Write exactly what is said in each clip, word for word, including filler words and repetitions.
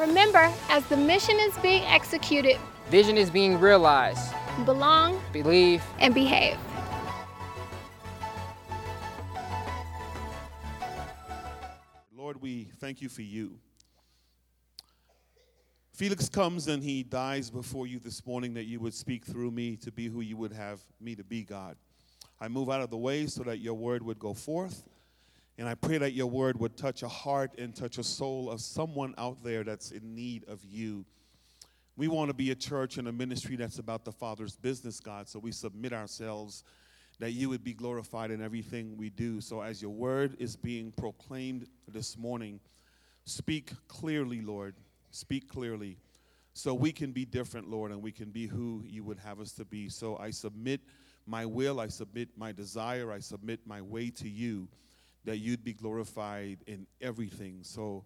Remember, as the mission is being executed, vision is being realized, belong, believe, and behave. Lord, we thank you for you. Felix comes and he dies before you this morning that you would speak through me to be who you would have me to be, God. I move out of the way so that your word would go forth, and I pray that your word would touch a heart and touch a soul of someone out there that's in need of you. We want to be a church and a ministry that's about the Father's business, God, so we submit ourselves that you would be glorified in everything we do. So as your word is being proclaimed this morning, speak clearly, Lord. Speak clearly so we can be different, Lord, and we can be who you would have us to be. So I submit my will, I submit my desire, I submit my way to you, that you'd be glorified in everything. So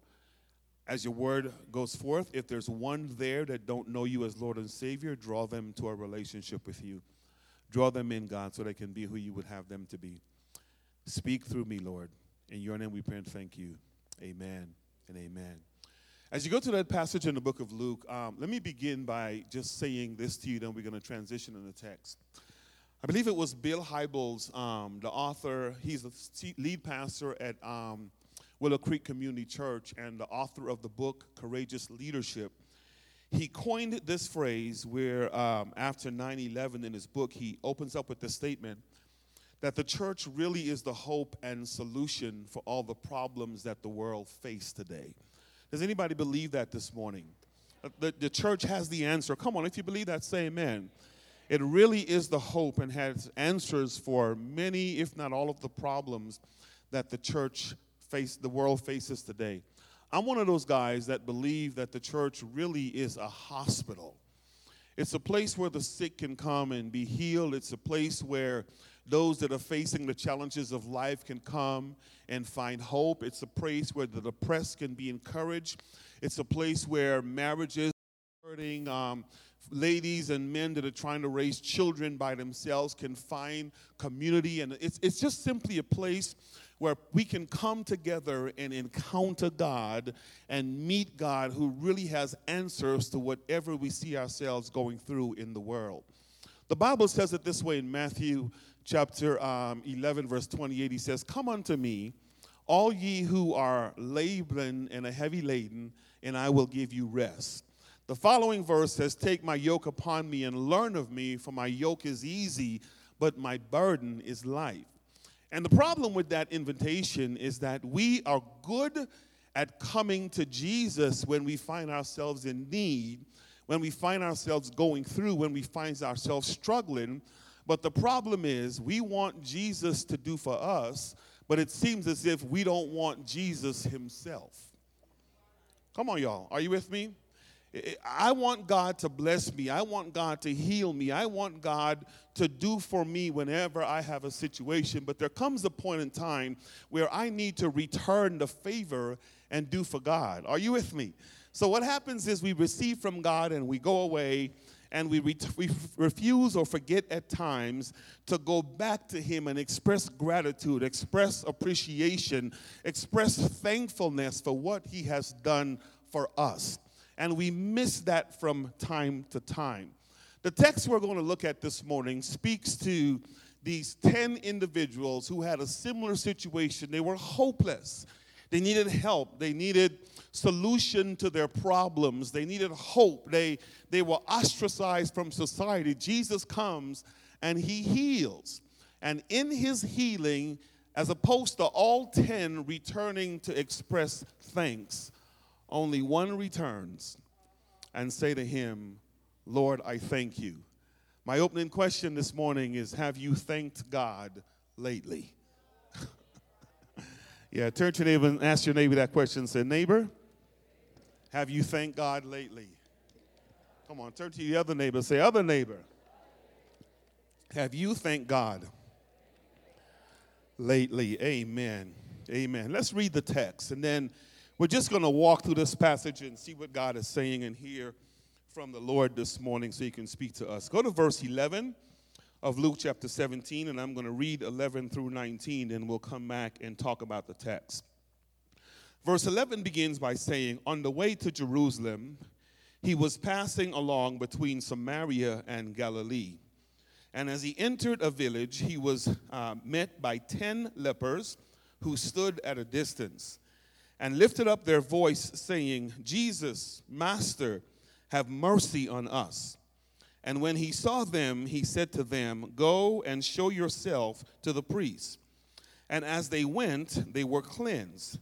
as your word goes forth, if there's one there that don't know you as Lord and Savior, draw them to a relationship with you. Draw them in, God, so they can be who you would have them to be. Speak through me, Lord. In your name we pray and thank you. Amen and amen. As you go to that passage in the book of Luke, um, let me begin by just saying this to you, then we're going to transition in the text. I believe it was Bill Hybels, um, the author. He's the lead pastor at um, Willow Creek Community Church and the author of the book, Courageous Leadership. He coined this phrase where um, after nine eleven in his book, he opens up with the statement that the church really is the hope and solution for all the problems that the world face today. Does anybody believe that this morning? The, the church has the answer. Come on, if you believe that, say amen. It really is the hope and has answers for many, if not all, of the problems that the church face, the world faces today. I'm one of those guys that believe that the church really is a hospital. It's a place where the sick can come and be healed. It's a place where those that are facing the challenges of life can come and find hope. It's a place where the depressed can be encouraged. It's a place where marriages are hurting. Um, ladies and men that are trying to raise children by themselves can find community. And it's, it's just simply a place where we can come together and encounter God and meet God, who really has answers to whatever we see ourselves going through in the world. The Bible says it this way in Matthew chapter um, eleven, verse twenty-eight. He says, "Come unto me, all ye who are laboring and are heavy laden, and I will give you rest." The following verse says, "Take my yoke upon me and learn of me, for my yoke is easy, but my burden is light." And the problem with that invitation is that we are good at coming to Jesus when we find ourselves in need, when we find ourselves going through, when we find ourselves struggling. But the problem is we want Jesus to do for us, but it seems as if we don't want Jesus himself. Come on, y'all. Are you with me? I want God to bless me. I want God to heal me. I want God to do for me whenever I have a situation. But there comes a point in time where I need to return the favor and do for God. Are you with me? So what happens is we receive from God and we go away, and we, re- we refuse or forget at times to go back to him and express gratitude, express appreciation, express thankfulness for what he has done for us. And we miss that from time to time. The text we're going to look at this morning speaks to these ten individuals who had a similar situation. They were hopeless. They needed help. They needed solution to their problems. They needed hope. They, they were ostracized from society. Jesus comes and he heals. And in his healing, as opposed to all ten returning to express thanks, only one returns and say to him, "Lord, I thank you." My opening question this morning is, have you thanked God lately? Yeah, turn to your neighbor and ask your neighbor that question. Say, "Neighbor, have you thanked God lately?" Come on, turn to the other neighbor. Say, "Other neighbor, have you thanked God lately?" Amen. Amen. Let's read the text, and then we're just going to walk through this passage and see what God is saying and hear from the Lord this morning so he can speak to us. Go to verse eleven of Luke chapter seventeen, and I'm going to read eleven through nineteen, and we'll come back and talk about the text. Verse eleven begins by saying, on the way to Jerusalem, he was passing along between Samaria and Galilee. And as he entered a village, he was uh, met by ten lepers who stood at a distance and lifted up their voice, saying, Jesus, Master, have mercy on us. And when he saw them, he said to them, go and show yourself to the priests. And as they went, they were cleansed.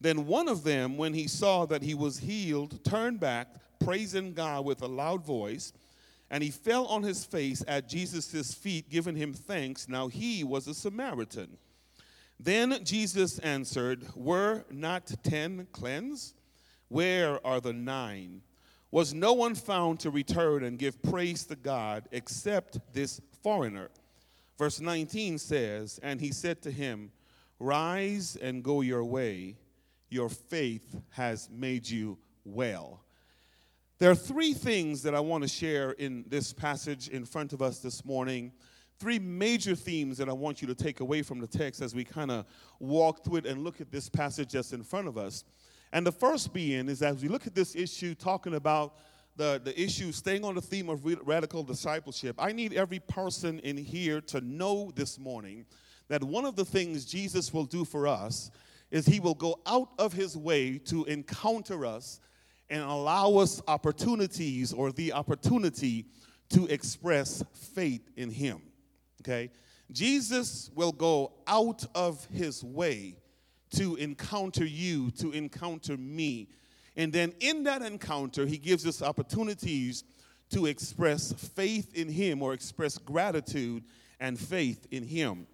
Then one of them, when he saw that he was healed, turned back, praising God with a loud voice, and he fell on his face at Jesus' feet, giving him thanks. Now he was a Samaritan. Then Jesus answered, were not ten cleansed? Where are the nine? Was no one found to return and give praise to God except this foreigner? Verse nineteen says, and he said to him, rise and go your way. Your faith has made you well. There are three things that I want to share in this passage in front of us this morning. Three major themes that I want you to take away from the text as we kind of walk through it and look at this passage just in front of us. And the first being is that as we look at this issue, talking about the, the issue, staying on the theme of radical discipleship, I need every person in here to know this morning that one of the things Jesus will do for us is he will go out of his way to encounter us and allow us opportunities or the opportunity to express faith in him, okay? Jesus will go out of his way to encounter you, to encounter me. And then in that encounter, he gives us opportunities to express faith in him or express gratitude and faith in him.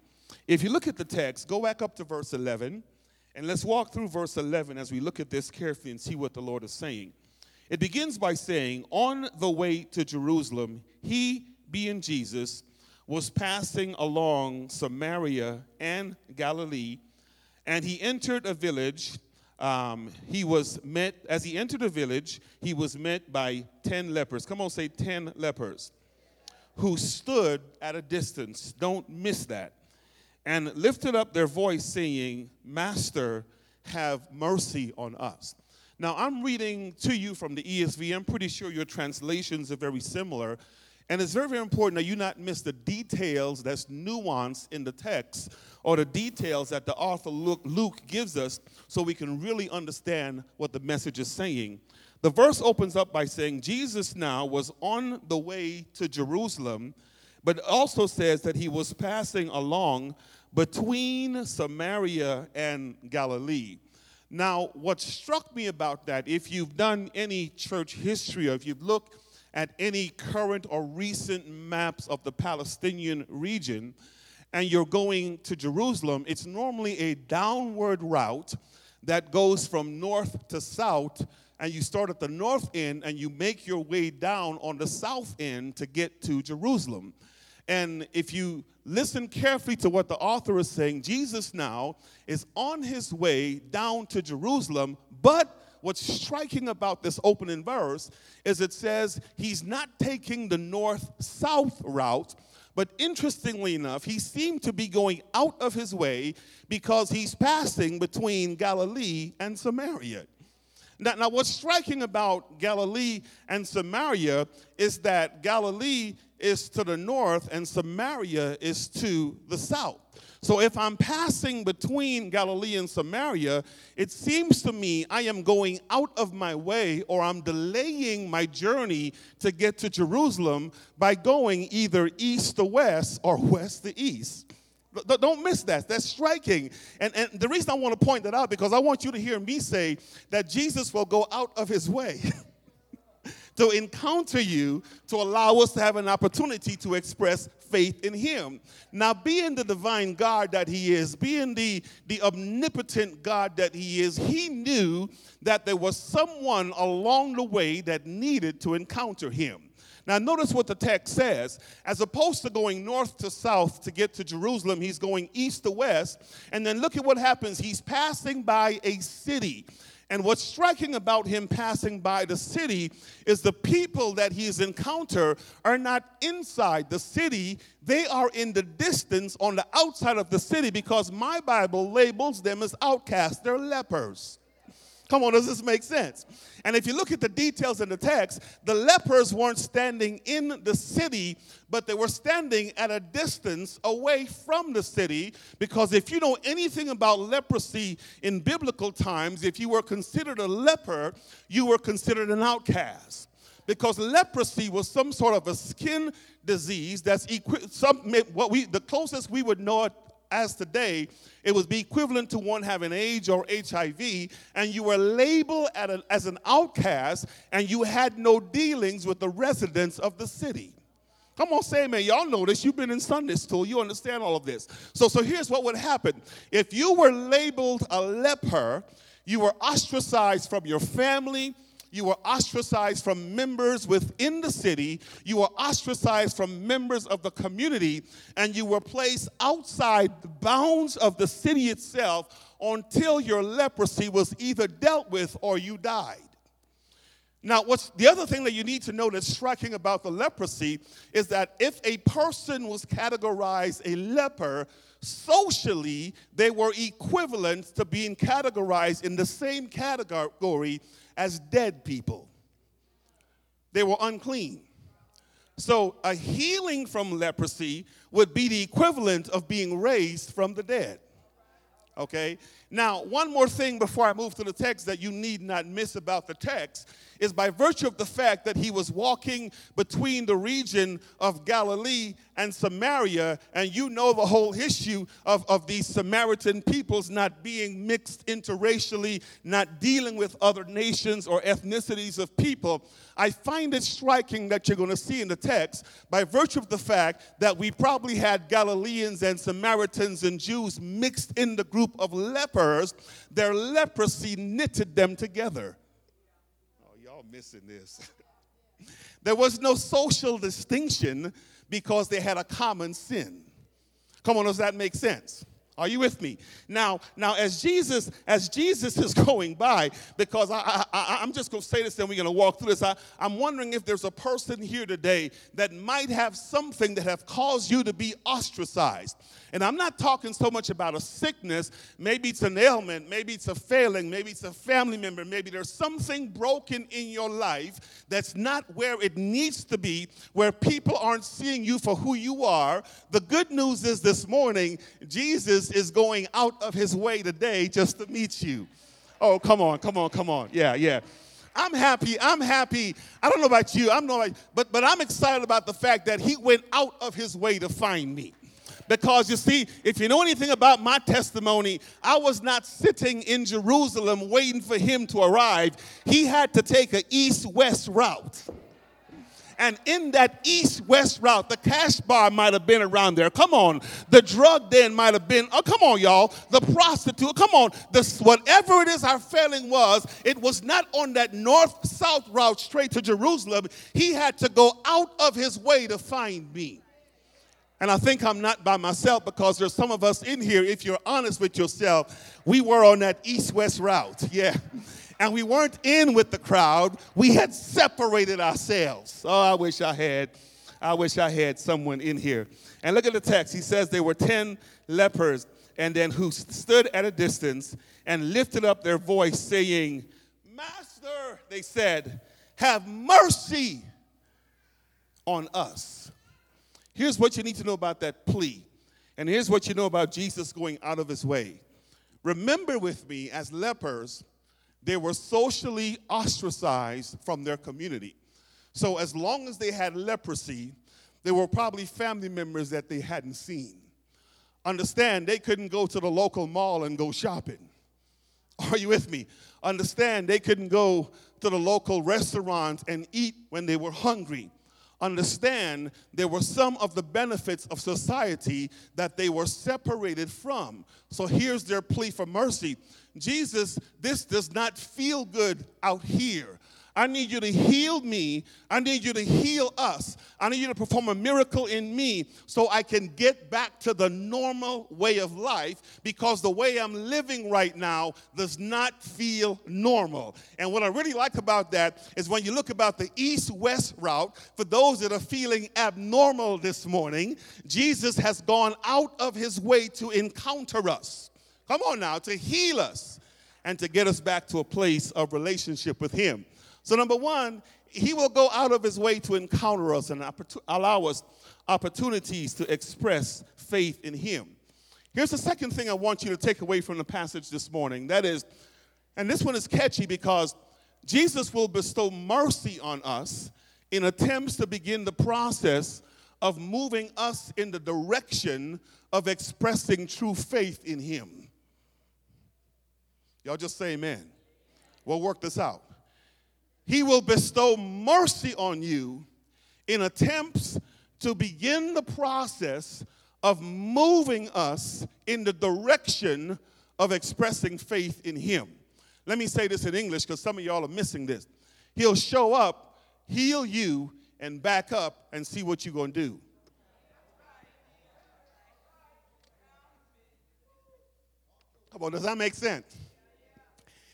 If you look at the text, go back up to verse eleven, and let's walk through verse eleven as we look at this carefully and see what the Lord is saying. It begins by saying, on the way to Jerusalem, he, being Jesus, was passing along Samaria and Galilee, and he entered a village. Um, he was met, as he entered a village, he was met by ten lepers. Come on, say ten lepers, who stood at a distance. Don't miss that. And lifted up their voice, saying, Master, have mercy on us. Now, I'm reading to you from the E S V. I'm pretty sure your translations are very similar. And it's very, very important that you not miss the details that's nuanced in the text or the details that the author Luke gives us so we can really understand what the message is saying. The verse opens up by saying, Jesus now was on the way to Jerusalem, but also says that he was passing along between Samaria and Galilee. Now, what struck me about that, if you've done any church history or if you've looked at any current or recent maps of the Palestinian region, and you're going to Jerusalem, it's normally a downward route that goes from north to south, and you start at the north end, and you make your way down on the south end to get to Jerusalem. And if you listen carefully to what the author is saying, Jesus now is on his way down to Jerusalem, but what's striking about this opening verse is it says he's not taking the north-south route, but interestingly enough, he seemed to be going out of his way because he's passing between Galilee and Samaria. Now, now what's striking about Galilee and Samaria is that Galilee is to the north and Samaria is to the south. So if I'm passing between Galilee and Samaria, it seems to me I am going out of my way or I'm delaying my journey to get to Jerusalem by going either east to west or west to east. Don't miss that. That's striking. And, and the reason I want to point that out because I want you to hear me say that Jesus will go out of his way to encounter you, to allow us to have an opportunity to express faith in him. Now, being the divine God that he is, being the, the omnipotent God that he is, he knew that there was someone along the way that needed to encounter him. Now, notice what the text says. As opposed to going north to south to get to Jerusalem, he's going east to west. And then look at what happens. He's passing by a city. And what's striking about him passing by the city is the people that he's encountered are not inside the city. They are in the distance on the outside of the city because my Bible labels them as outcasts. They're lepers. Yeah. Come on, does this make sense? And if you look at the details in the text, the lepers weren't standing in the city, but they were standing at a distance away from the city, because if you know anything about leprosy in biblical times, if you were considered a leper, you were considered an outcast. Because leprosy was some sort of a skin disease that's equi- some, what we the closest we would know it as today, it would be equivalent to one having AIDS or H I V, and you were labeled at a, as an outcast, and you had no dealings with the residents of the city. Come on, say amen. Y'all know this. You've been in Sunday school. You understand all of this. So, so here's what would happen. If you were labeled a leper, you were ostracized from your family. You were ostracized from members within the city. You were ostracized from members of the community. And you were placed outside the bounds of the city itself until your leprosy was either dealt with or you died. Now, what's the other thing that you need to know that's striking about the leprosy is that if a person was categorized a leper, socially they were equivalent to being categorized in the same category as dead people. They were unclean. So a healing from leprosy would be the equivalent of being raised from the dead. Okay? Now, one more thing before I move to the text that you need not miss about the text is by virtue of the fact that he was walking between the region of Galilee and Samaria, and you know the whole issue of, of these Samaritan peoples not being mixed interracially, not dealing with other nations or ethnicities of people. I find it striking that you're going to see in the text, by virtue of the fact that we probably had Galileans and Samaritans and Jews mixed in the group of lepers, their leprosy knitted them together. Oh, y'all missing this. There was no social distinction because they had a common sin. Come on, does that make sense? Are you with me? Now, now as Jesus, as Jesus is going by, because I, I, I, I'm just going to say this and we're going to walk through this. I, I'm wondering if there's a person here today that might have something that have caused you to be ostracized. And I'm not talking so much about a sickness. Maybe it's an ailment. Maybe it's a failing. Maybe it's a family member. Maybe there's something broken in your life that's not where it needs to be, where people aren't seeing you for who you are. The good news is this morning, Jesus is going out of his way today just to meet you. Oh, come on, come on, come on. Yeah, yeah. I'm happy. I'm happy. I don't know about you. I'm not, but but I'm excited about the fact that he went out of his way to find me. Because, you see, if you know anything about my testimony, I was not sitting in Jerusalem waiting for him to arrive. He had to take an east-west route. And in that east-west route, the cash bar might have been around there. Come on. The drug den might have been, oh, come on, y'all. The prostitute, come on. This, whatever it is our failing was, it was not on that north-south route straight to Jerusalem. He had to go out of his way to find me. And I think I'm not by myself, because there's some of us in here, if you're honest with yourself, we were on that east-west route. Yeah. And we weren't in with the crowd. We had separated ourselves. Oh, I wish I had. I wish I had someone in here. And look at the text. He says there were ten lepers, and then who stood at a distance and lifted up their voice, saying, "Master," they said, "have mercy on us." Here's what you need to know about that plea. And here's what you know about Jesus going out of his way. Remember with me, as lepers, they were socially ostracized from their community. So as long as they had leprosy, there were probably family members that they hadn't seen. Understand, they couldn't go to the local mall and go shopping. Are you with me? Understand, they couldn't go to the local restaurant and eat when they were hungry. Understand, there were some of the benefits of society that they were separated from. So here's their plea for mercy. Jesus, this does not feel good out here. I need you to heal me. I need you to heal us. I need you to perform a miracle in me so I can get back to the normal way of life, because the way I'm living right now does not feel normal. And what I really like about that is when you look about the east-west route, for those that are feeling abnormal this morning, Jesus has gone out of his way to encounter us. Come on now, to heal us. and to get us back to a place of relationship with him. So number one, he will go out of his way to encounter us and allow us opportunities to express faith in him. Here's the second thing I want you to take away from the passage this morning. That is, and this one is catchy because Jesus will bestow mercy on us in attempts to begin the process of moving us in the direction of expressing true faith in him. Y'all just say amen. We'll work this out. He will bestow mercy on you in attempts to begin the process of moving us in the direction of expressing faith in him. Let me say this in English because some of y'all are missing this. He'll show up, heal you, and back up and see what you're going to do. Come on, does that make sense?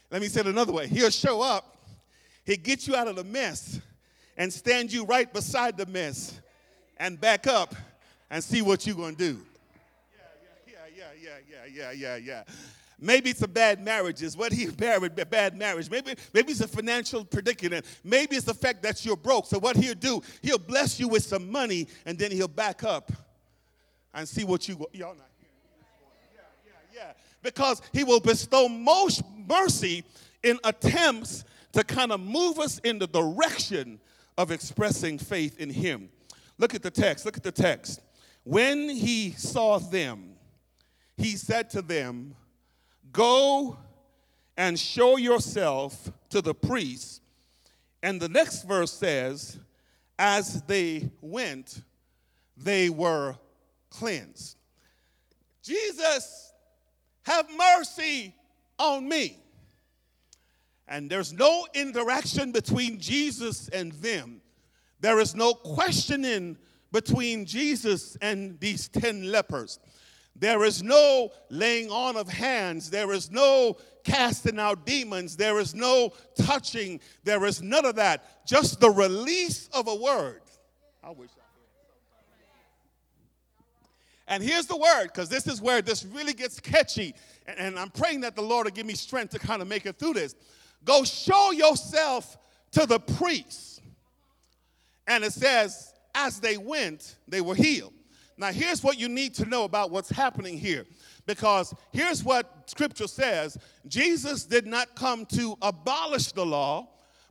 Let me say it another way. He'll show up, he'll get you out of the mess and stand you right beside the mess and back up and see what you're going to do. Yeah, yeah, yeah, yeah, yeah, yeah, yeah, yeah. Maybe it's a bad marriage. Is what he married a bad marriage? Maybe maybe it's a financial predicament. Maybe it's the fact that you're broke. So what he'll do, he'll bless you with some money, and then he'll back up and see what you go. Y'all not here. Yeah, yeah, yeah. Because he will bestow most mercy in attempts to kind of move us in the direction of expressing faith in him. Look at the text. Look at the text. When he saw them, he said to them, "Go and show yourself to the priest." And the next verse says, as they went, they were cleansed. Jesus, have mercy on me. And there's no interaction between Jesus and them. There is no questioning between Jesus and these ten lepers. There is no laying on of hands. There is no casting out demons. There is no touching. There is none of that. Just the release of a word. I wish I could. And here's the word, because this is where this really gets catchy. And, and I'm praying that the Lord will give me strength to kind of make it through this. Go show yourself to the priest. And it says, as they went, they were healed. Now, here's what you need to know about what's happening here, because here's what Scripture says. Jesus did not come to abolish the law,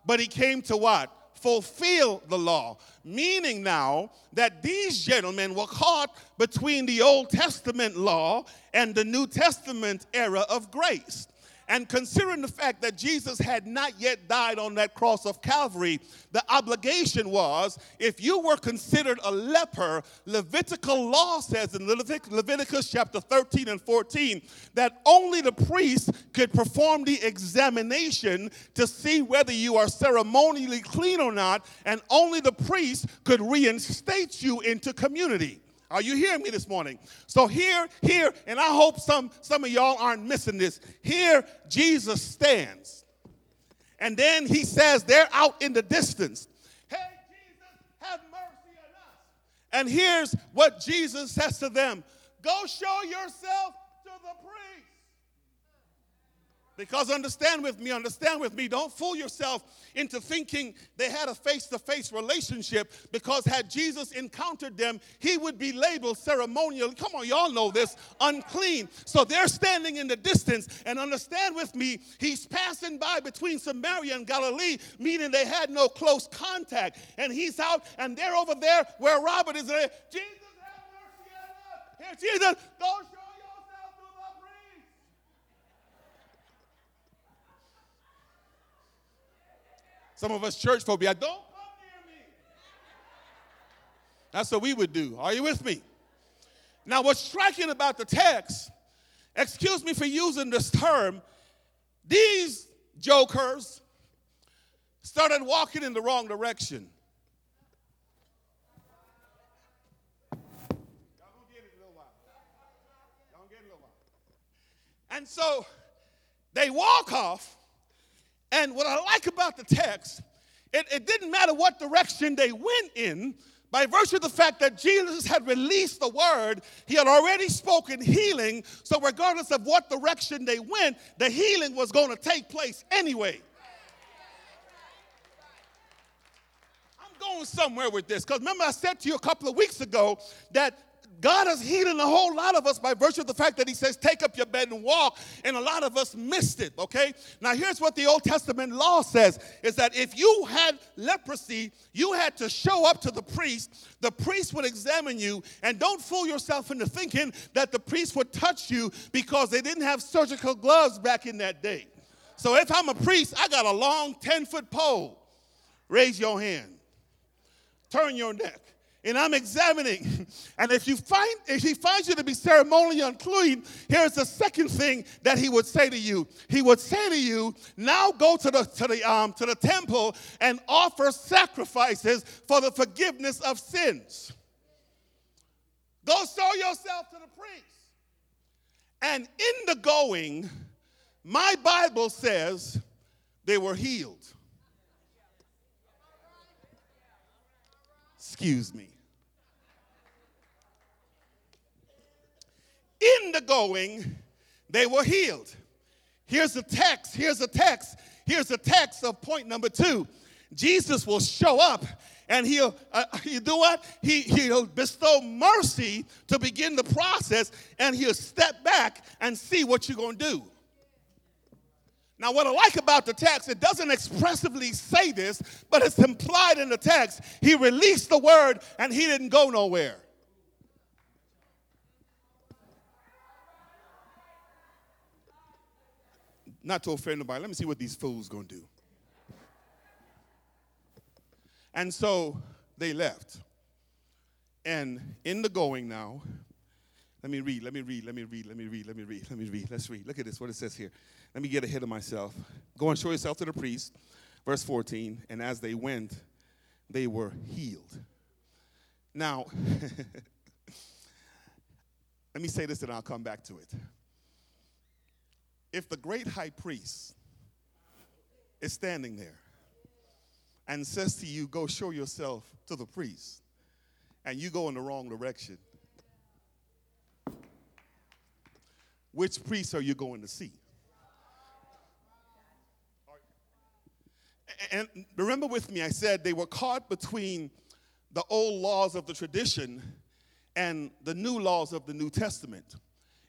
but he came to what? Fulfill the law, meaning now that these gentlemen were caught between the Old Testament law and the New Testament era of grace. And considering the fact that Jesus had not yet died on that cross of Calvary, the obligation was, if you were considered a leper, Levitical law says in Leviticus chapter thirteen and fourteen that only the priest could perform the examination to see whether you are ceremonially clean or not, and only the priest could reinstate you into community. Are you hearing me this morning? So here, here, and I hope some, some of y'all aren't missing this. Here, Jesus stands. And then he says, they're out in the distance. Hey, Jesus, have mercy on us. And here's what Jesus says to them. Go show yourself to the priest. Because understand with me, understand with me, don't fool yourself into thinking they had a face-to-face relationship, because had Jesus encountered them, he would be labeled ceremonial. Come on, y'all know this, unclean. So they're standing in the distance, and understand with me, he's passing by between Samaria and Galilee, meaning they had no close contact. And he's out, and they're over there where Robert is. There. Jesus, have mercy on us. Here, Jesus, don't show. Some of us church folk be like, don't come near me. That's what we would do. Are you with me? Now, what's striking about the text, excuse me for using this term, these jokers started walking in the wrong direction. Y'all gonna get it in a little while. Y'all get it in a little while. And so they walk off. And what I like about the text, it, it didn't matter what direction they went in, By virtue of the fact that Jesus had released the word, he had already spoken healing, so regardless of what direction they went, the healing was going to take place anyway. I'm going somewhere with this, because remember I said to you a couple of weeks ago that God is healing a whole lot of us by virtue of the fact that he says, take up your bed and walk, and a lot of us missed it, okay? Now, here's what the Old Testament law says, is that if you had leprosy, you had to show up to the priest. The priest would examine you, and don't fool yourself into thinking that the priest would touch you because they didn't have surgical gloves back in that day. So if I'm a priest, I got a long ten-foot pole. Raise your hand. Turn your neck. And I'm examining. And if you find if he finds you to be ceremonially unclean, here's the second thing that he would say to you. He would say to you, now go to the to the um to the temple and offer sacrifices for the forgiveness of sins. Go show yourself to the priest. And in the going, my Bible says they were healed. Excuse me. In the going, they were healed. Here's a text, here's a text, here's a text of point number two. Jesus will show up and he'll, uh, you know what? He, he'll bestow mercy to begin the process, and he'll step back and see what you're going to do. Now, what I like about the text, it doesn't expressively say this, but it's implied in the text. He released the word, and he didn't go nowhere. Not to offend nobody. Let me see what these fools gonna do. And so they left. And in the going now, Let me read, let me read, let me read, let me read, let me read, let me read. Let's read. Look at this, what it says here. Let me get ahead of myself. Go and show yourself to the priest. Verse fourteen, and as they went, they were healed. Now, let me say this and I'll come back to it. If the great high priest is standing there and says to you, go show yourself to the priest, and you go in the wrong direction, which priest are you going to see? And remember with me, I said they were caught between the old laws of the tradition and the new laws of the New Testament.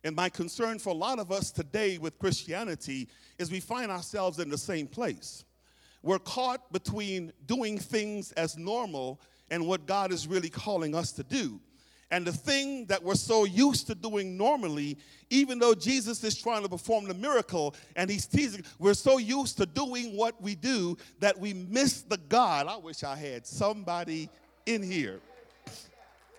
And my concern for a lot of us today with Christianity is we find ourselves in the same place. We're caught between doing things as normal and what God is really calling us to do. And the thing that we're so used to doing normally, even though Jesus is trying to perform the miracle and he's teasing, we're so used to doing what we do that we miss the God. I wish I had somebody in here.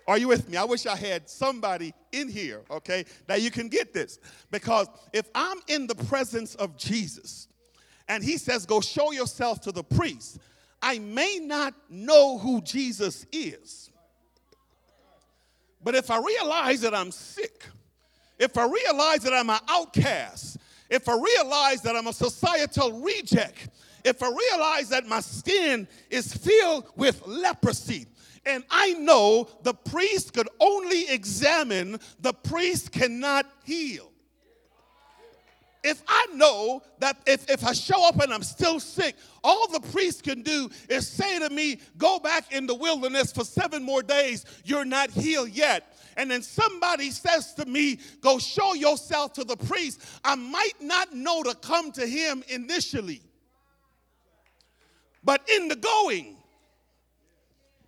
Are you with me? I wish I had somebody in here, okay, that you can get this. Because if I'm in the presence of Jesus and he says, go show yourself to the priest, I may not know who Jesus is. But if I realize that I'm sick, if I realize that I'm an outcast, if I realize that I'm a societal reject, if I realize that my skin is filled with leprosy, and I know the priest could only examine, the priest cannot heal. If I know that if, if I show up and I'm still sick, all the priest can do is say to me, go back in the wilderness for seven more days, you're not healed yet. And then somebody says to me, go show yourself to the priest, I might not know to come to him initially. But in the going,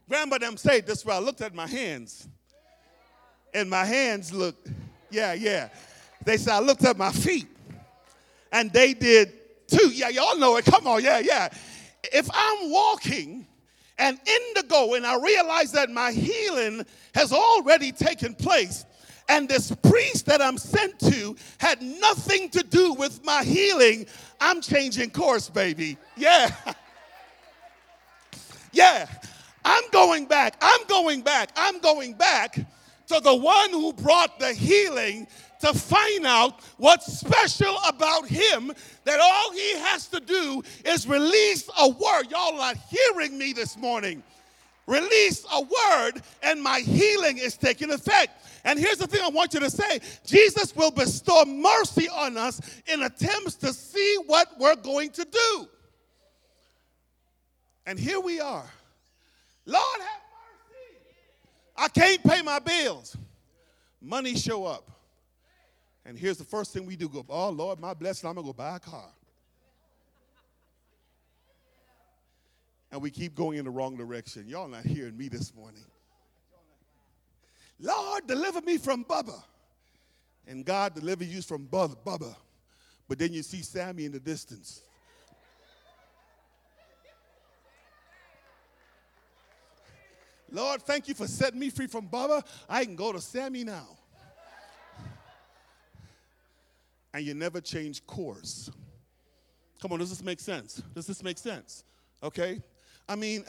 grandma them say this way, I looked at my hands, and my hands looked, yeah, yeah. They said, I looked at my feet. And they did too. Yeah, y'all know it. Come on, yeah, yeah. If I'm walking and in the go and I realize that my healing has already taken place and this priest that I'm sent to had nothing to do with my healing, I'm changing course, baby. Yeah. Yeah. I'm going back. I'm going back. I'm going back to the one who brought the healing, to find out what's special about him, that all he has to do is release a word. Y'all are hearing me this morning. release a word and my healing is taking effect. And here's the thing I want you to say. Jesus will bestow mercy on us in attempts to see what we're going to do. And here we are. Lord, have mercy. I can't pay my bills. Money show up. And here's the first thing we do. Go, oh, Lord, my blessing, I'm going to go buy a car. And we keep going in the wrong direction. Y'all not hearing me this morning. Lord, deliver me from Bubba. And God delivers you from Bubba. But then you see Sammy in the distance. Lord, thank you for setting me free from Bubba. I can go to Sammy now. And you never change course. Come on, does this make sense? Does this make sense? Okay? I mean,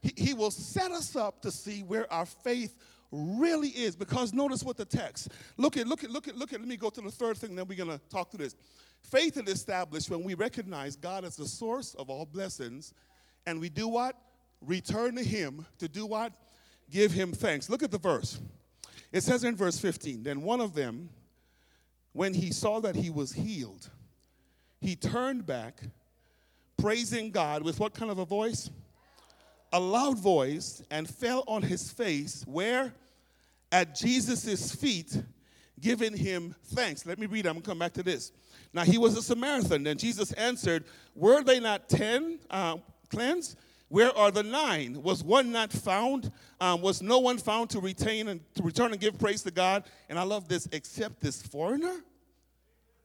he, he will set us up to see where our faith really is. Because notice what the text. Look at, look at, look at, look at. Let me go to the third thing, then we're going to talk through this. Faith is established when we recognize God as the source of all blessings. And we do what? Return to him to do what? Give him thanks. Look at the verse. It says in verse fifteen, then one of them, when he saw that he was healed, he turned back, praising God with what kind of a voice? A loud voice, and fell on his face, where? At Jesus' feet, giving him thanks. Let me read. I'm going to come back to this. Now, he was a Samaritan, and Jesus answered, were they not ten uh, cleansed? Where are the nine? Was one not found? Um, was no one found to retain and to return and give praise to God? And I love this, except this foreigner?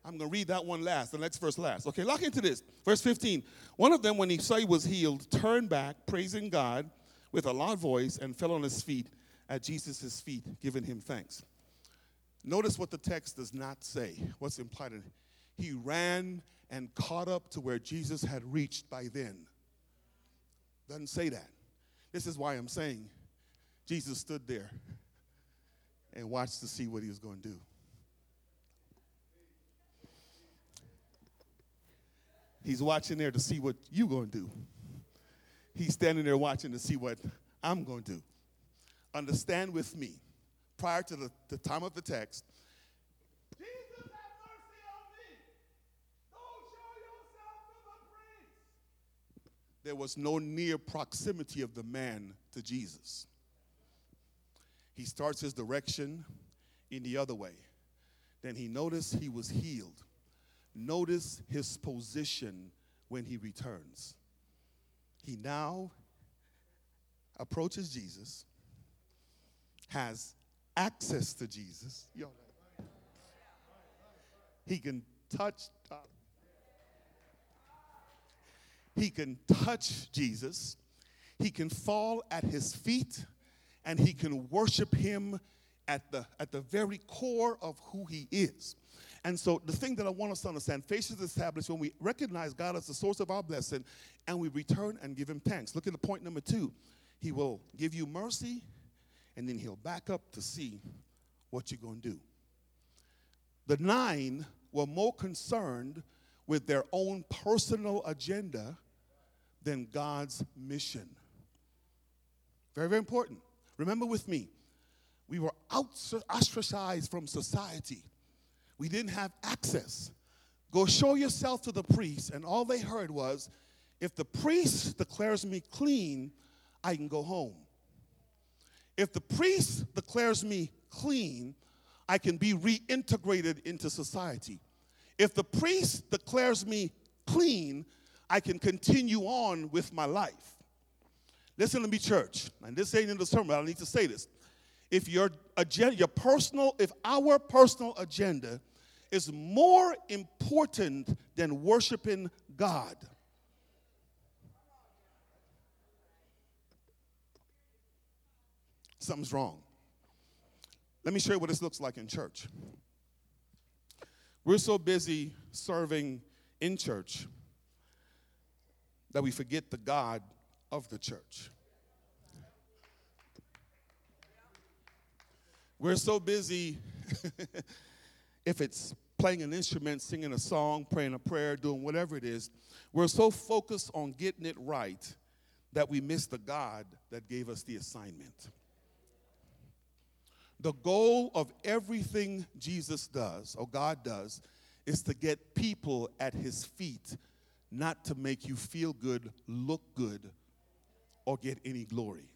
I'm going to read that one last, the next verse last. Okay, lock into this. Verse fifteen. One of them, when he saw he was healed, turned back, praising God with a loud voice, and fell on his feet at Jesus' feet, giving him thanks. Notice what the text does not say, what's implied in it. He ran and caught up to where Jesus had reached by then. Doesn't say that. This is why I'm saying Jesus stood there and watched to see what he was going to do. He's watching there to see what you're going to do. He's standing there watching to see what I'm going to do. Understand with me, prior to the, the time of the text, Jesus have mercy on me. Don't show yourself to the priest. There was no near proximity of the man to Jesus. He starts his direction in the other way. Then he noticed he was healed. Notice his position when he returns. He now approaches Jesus, has access to Jesus. He can touch. Uh, he can touch Jesus. He can fall at his feet, and he can worship him at the at the very core of who he is. And so the thing that I want us to understand, faith is established when we recognize God as the source of our blessing, and we return and give him thanks. Look at the point number two. He will give you mercy, and then he'll back up to see what you're going to do. The nine were more concerned with their own personal agenda than God's mission. Very, very important. Remember with me, we were ostracized from society. We didn't have access. Go show yourself to the priest. And all they heard was, if the priest declares me clean, I can go home. If the priest declares me clean, I can be reintegrated into society. If the priest declares me clean, I can continue on with my life. Listen to me, church. And this ain't in the sermon, I need to say this. If your agenda, your personal, if our personal agenda is more important than worshiping God. Something's wrong. Let me show you what this looks like in church. We're so busy serving in church that we forget the God of the church. We're so busy, if it's playing an instrument, singing a song, praying a prayer, doing whatever it is, we're so focused on getting it right that we miss the God that gave us the assignment. The goal of everything Jesus does, or God does, is to get people at his feet, not to make you feel good, look good, or get any glory.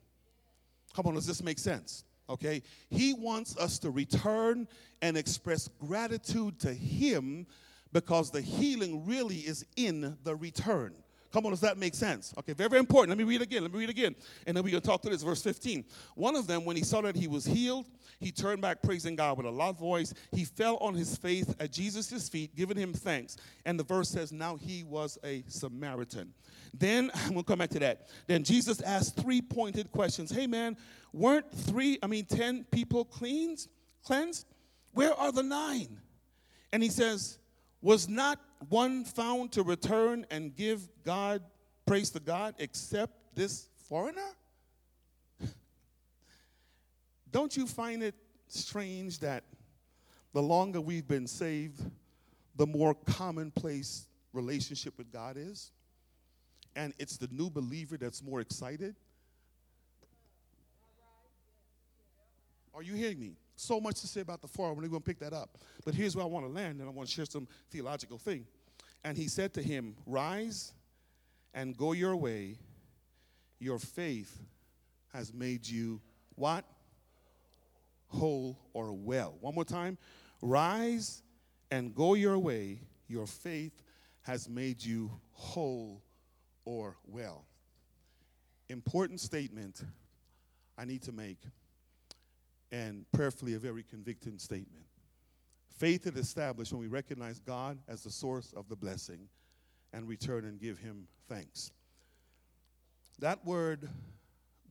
Come on, does this make sense? Okay? He wants us to return and express gratitude to him because the healing really is in the return. Come on, does that make sense? Okay, very, very important. Let me read again. Let me read again. And then we're going to talk through this. Verse fifteen. One of them, when he saw that he was healed, he turned back, praising God with a loud voice. He fell on his face at Jesus' feet, giving him thanks. And the verse says, now he was a Samaritan. Then, we'll come back to that. Then Jesus asked three pointed questions. Hey, man, weren't three, I mean, ten people cleansed? cleansed? Where are the nine? And he says, was not one found to return and give God, praise to God, except this foreigner? Don't you find it strange that the longer we've been saved, the more commonplace relationship with God is? And it's the new believer that's more excited? Are you hearing me? So much to say about the foreigner. We're going to pick that up. But here's where I want to land, and I want to share some theological thing. And he said to him, rise and go your way. Your faith has made you what? Whole or well. One more time. Rise and go your way. Your faith has made you whole or well. Important statement I need to make. And prayerfully, a very convicting statement. Faith is established when we recognize God as the source of the blessing and return and give him thanks. That word,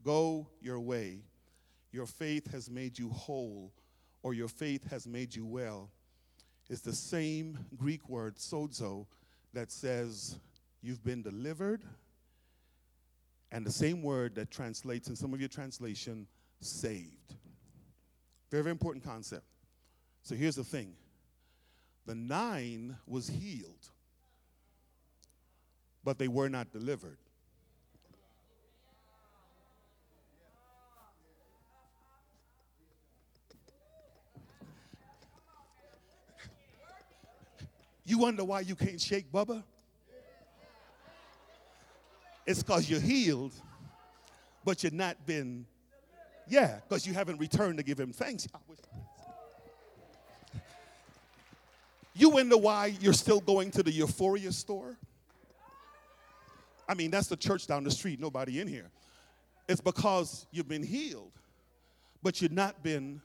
go your way, your faith has made you whole, or your faith has made you well, is the same Greek word, sozo, that says you've been delivered, and the same word that translates in some of your translation, saved. Very, very important concept. So here's the thing. The nine was healed, but they were not delivered. You wonder why you can't shake Bubba? It's because you're healed, but you've not been Yeah, because you haven't returned to give him thanks. You wonder why you're still going to the Euphoria store? I mean, that's the church down the street, nobody in here. It's because you've been healed, but you've not been,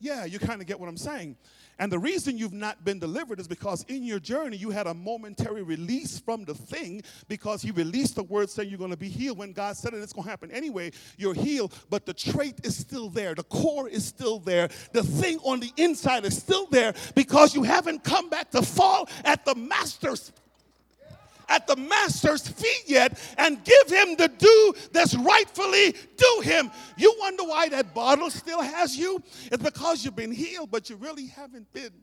yeah, you kind of get what I'm saying. And the reason you've not been delivered is because in your journey, you had a momentary release from the thing because he released the word saying you're going to be healed. When God said it, it's going to happen anyway. You're healed, but the trait is still there. The core is still there. The thing on the inside is still there because you haven't come back to fall at the master's at the master's feet yet and give him the due that's rightfully due him. You wonder why that bottle still has you? It's because you've been healed, but you really haven't been.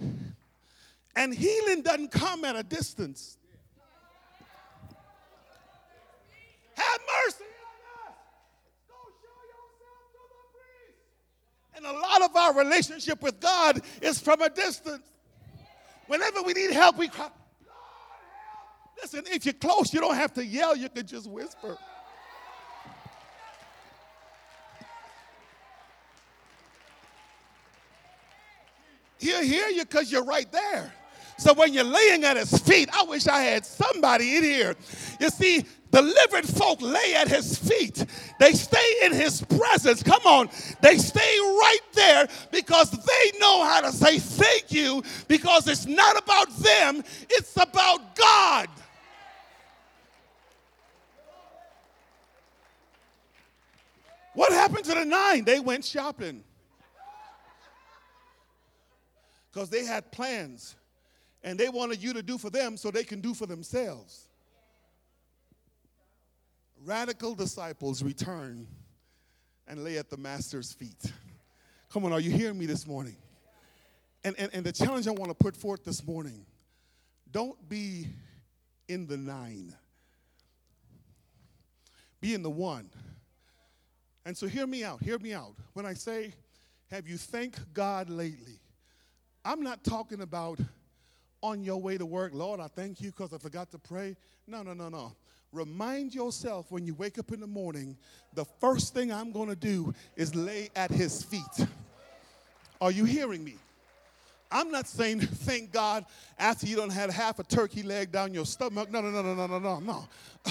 Yeah. And healing doesn't come at a distance. Have mercy. And a lot of our relationship with God is from a distance. Whenever we need help, we cry, Lord, help. Listen, if you're close, you don't have to yell. You can just whisper. He'll hear you because you're right there. So when you're laying at his feet, I wish I had somebody in here. You see, delivered folk lay at his feet. They stay in his presence. Come on. They stay right there because they know how to say thank you because it's not about them. It's about God. What happened to the nine? They went shopping because they had plans and they wanted you to do for them so they can do for themselves. Radical disciples return and lay at the master's feet. Come on, are you hearing me this morning? And, and, and the challenge I want to put forth this morning, Don't be in the nine. Be in the one. And so hear me out, hear me out. When I say, have you thanked God lately? I'm not talking about on your way to work, Lord, I thank you because I forgot to pray. No, no, no, no. Remind yourself when you wake up in the morning, the first thing I'm going to do is lay at his feet. Are you hearing me? I'm not saying thank God after you done had half a turkey leg down your stomach. No, no, no, no, no, no, no, no.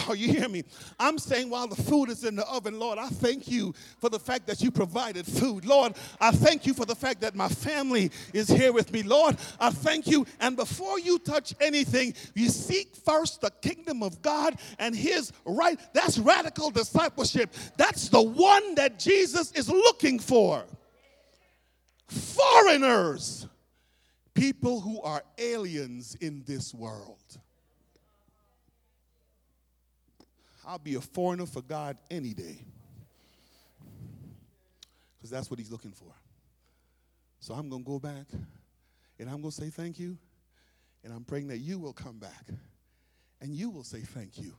Oh, you hear me? I'm saying while the food is in the oven, Lord, I thank you for the fact that you provided food. Lord, I thank you for the fact that my family is here with me. Lord, I thank you. And before you touch anything, you seek first the kingdom of God and his right. That's radical discipleship. That's the one that Jesus is looking for. Foreigners. People who are aliens in this world. I'll be a foreigner for God any day. Because that's what he's looking for. So I'm going to go back and I'm going to say thank you. And I'm praying that you will come back and you will say thank you.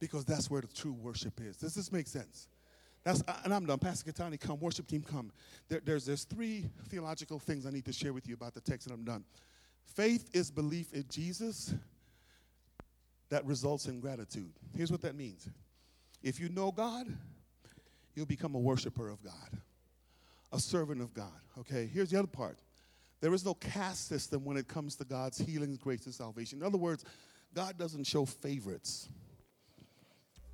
Because that's where the true worship is. Does this make sense? That's, and I'm done. Pastor Katani, come. Worship team, come. There, there's, there's three theological things I need to share with you about the text, and I'm done. Faith is belief in Jesus that results in gratitude. Here's what that means. If you know God, you'll become a worshiper of God, a servant of God. Okay, here's the other part. There is no caste system when it comes to God's healing, grace, and salvation. In other words, God doesn't show favorites.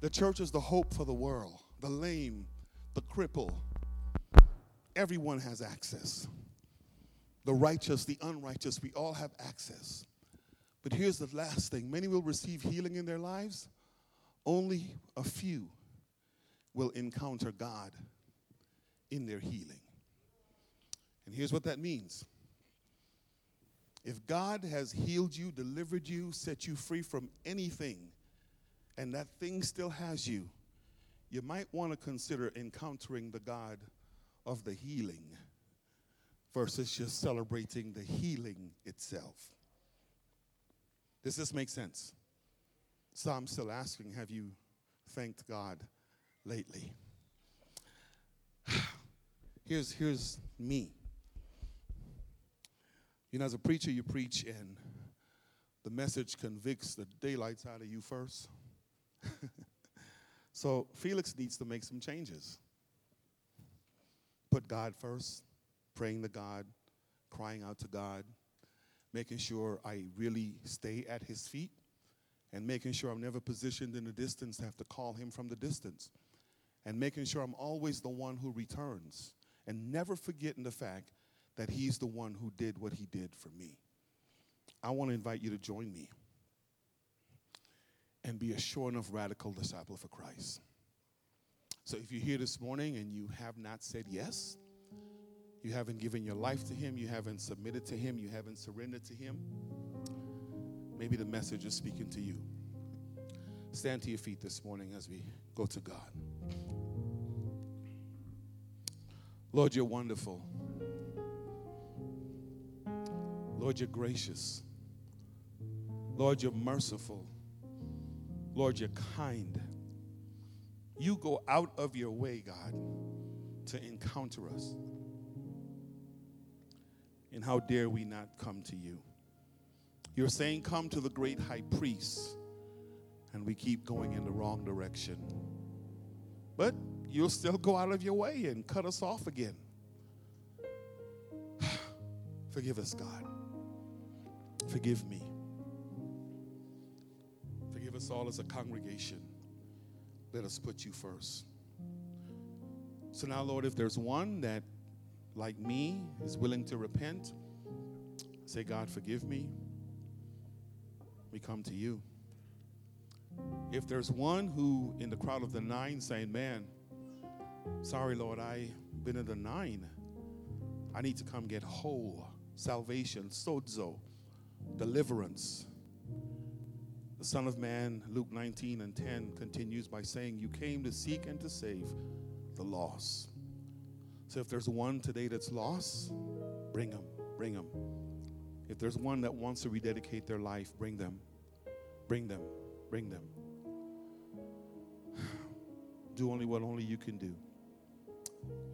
The church is the hope for the world. The lame, the cripple, everyone has access. The righteous, the unrighteous, we all have access. But here's the last thing. Many will receive healing in their lives. Only a few will encounter God in their healing. And here's what that means. If God has healed you, delivered you, set you free from anything, and that thing still has you, you might want to consider encountering the God of the healing versus just celebrating the healing itself. Does this make sense? So I'm still asking, have you thanked God lately? Here's, here's me. You know, as a preacher, you preach and the message convicts the daylights out of you first. So Felix needs to make some changes. Put God first, praying to God, crying out to God, making sure I really stay at his feet, and making sure I'm never positioned in the distance to have to call him from the distance, and making sure I'm always the one who returns, and never forgetting the fact that he's the one who did what he did for me. I want to invite you to join me and be a sure enough radical disciple for Christ. So if you're here this morning and you have not said yes, you haven't given your life to him, you haven't submitted to him, you haven't surrendered to him, maybe the message is speaking to you. Stand to your feet this morning as we go to God. Lord, you're wonderful. Lord, you're gracious. Lord, you're merciful. Lord, you're kind. You go out of your way, God, to encounter us. And how dare we not come to you? You're saying, come to the great high priest, and we keep going in the wrong direction. But you'll still go out of your way and cut us off again. Forgive us, God. Forgive me. Us all as a congregation, let us put you first. So now, Lord, if there's one that, like me, is willing to repent, say, God, forgive me, we come to you. If there's one who, in the crowd of the nine, saying, man, sorry, Lord, I've been in the nine. I need to come get whole, salvation, sozo, deliverance. The Son of Man, Luke nineteen and ten, continues by saying, you came to seek and to save the lost. So if there's one today that's lost, bring him, bring him. If If there's one that wants to rededicate their life, bring them. Bring them. Bring them. Do only what only you can do.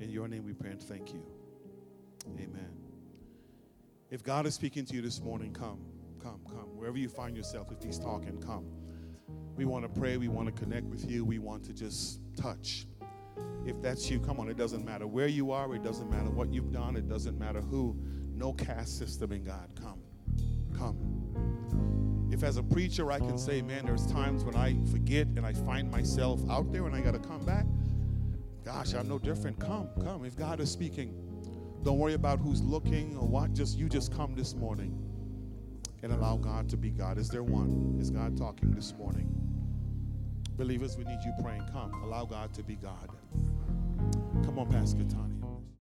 In your name we pray and thank you. Amen. If God is speaking to you this morning, come, come, come. Wherever you find yourself, if he's talking, come. We want to pray. We want to connect with you. We want to just touch. If that's you, come on. It doesn't matter where you are. It doesn't matter what you've done. It doesn't matter who. No caste system in God. Come, come. If as a preacher I can say, man, there's times when I forget and I find myself out there and I got to come back, gosh, I'm no different. Come, come. If God is speaking, don't worry about who's looking or what. Just you just come this morning and allow God to be God. Is there one? Is God talking this morning? Believers, we need you praying. Come, allow God to be God. Come on, Pastor Katani.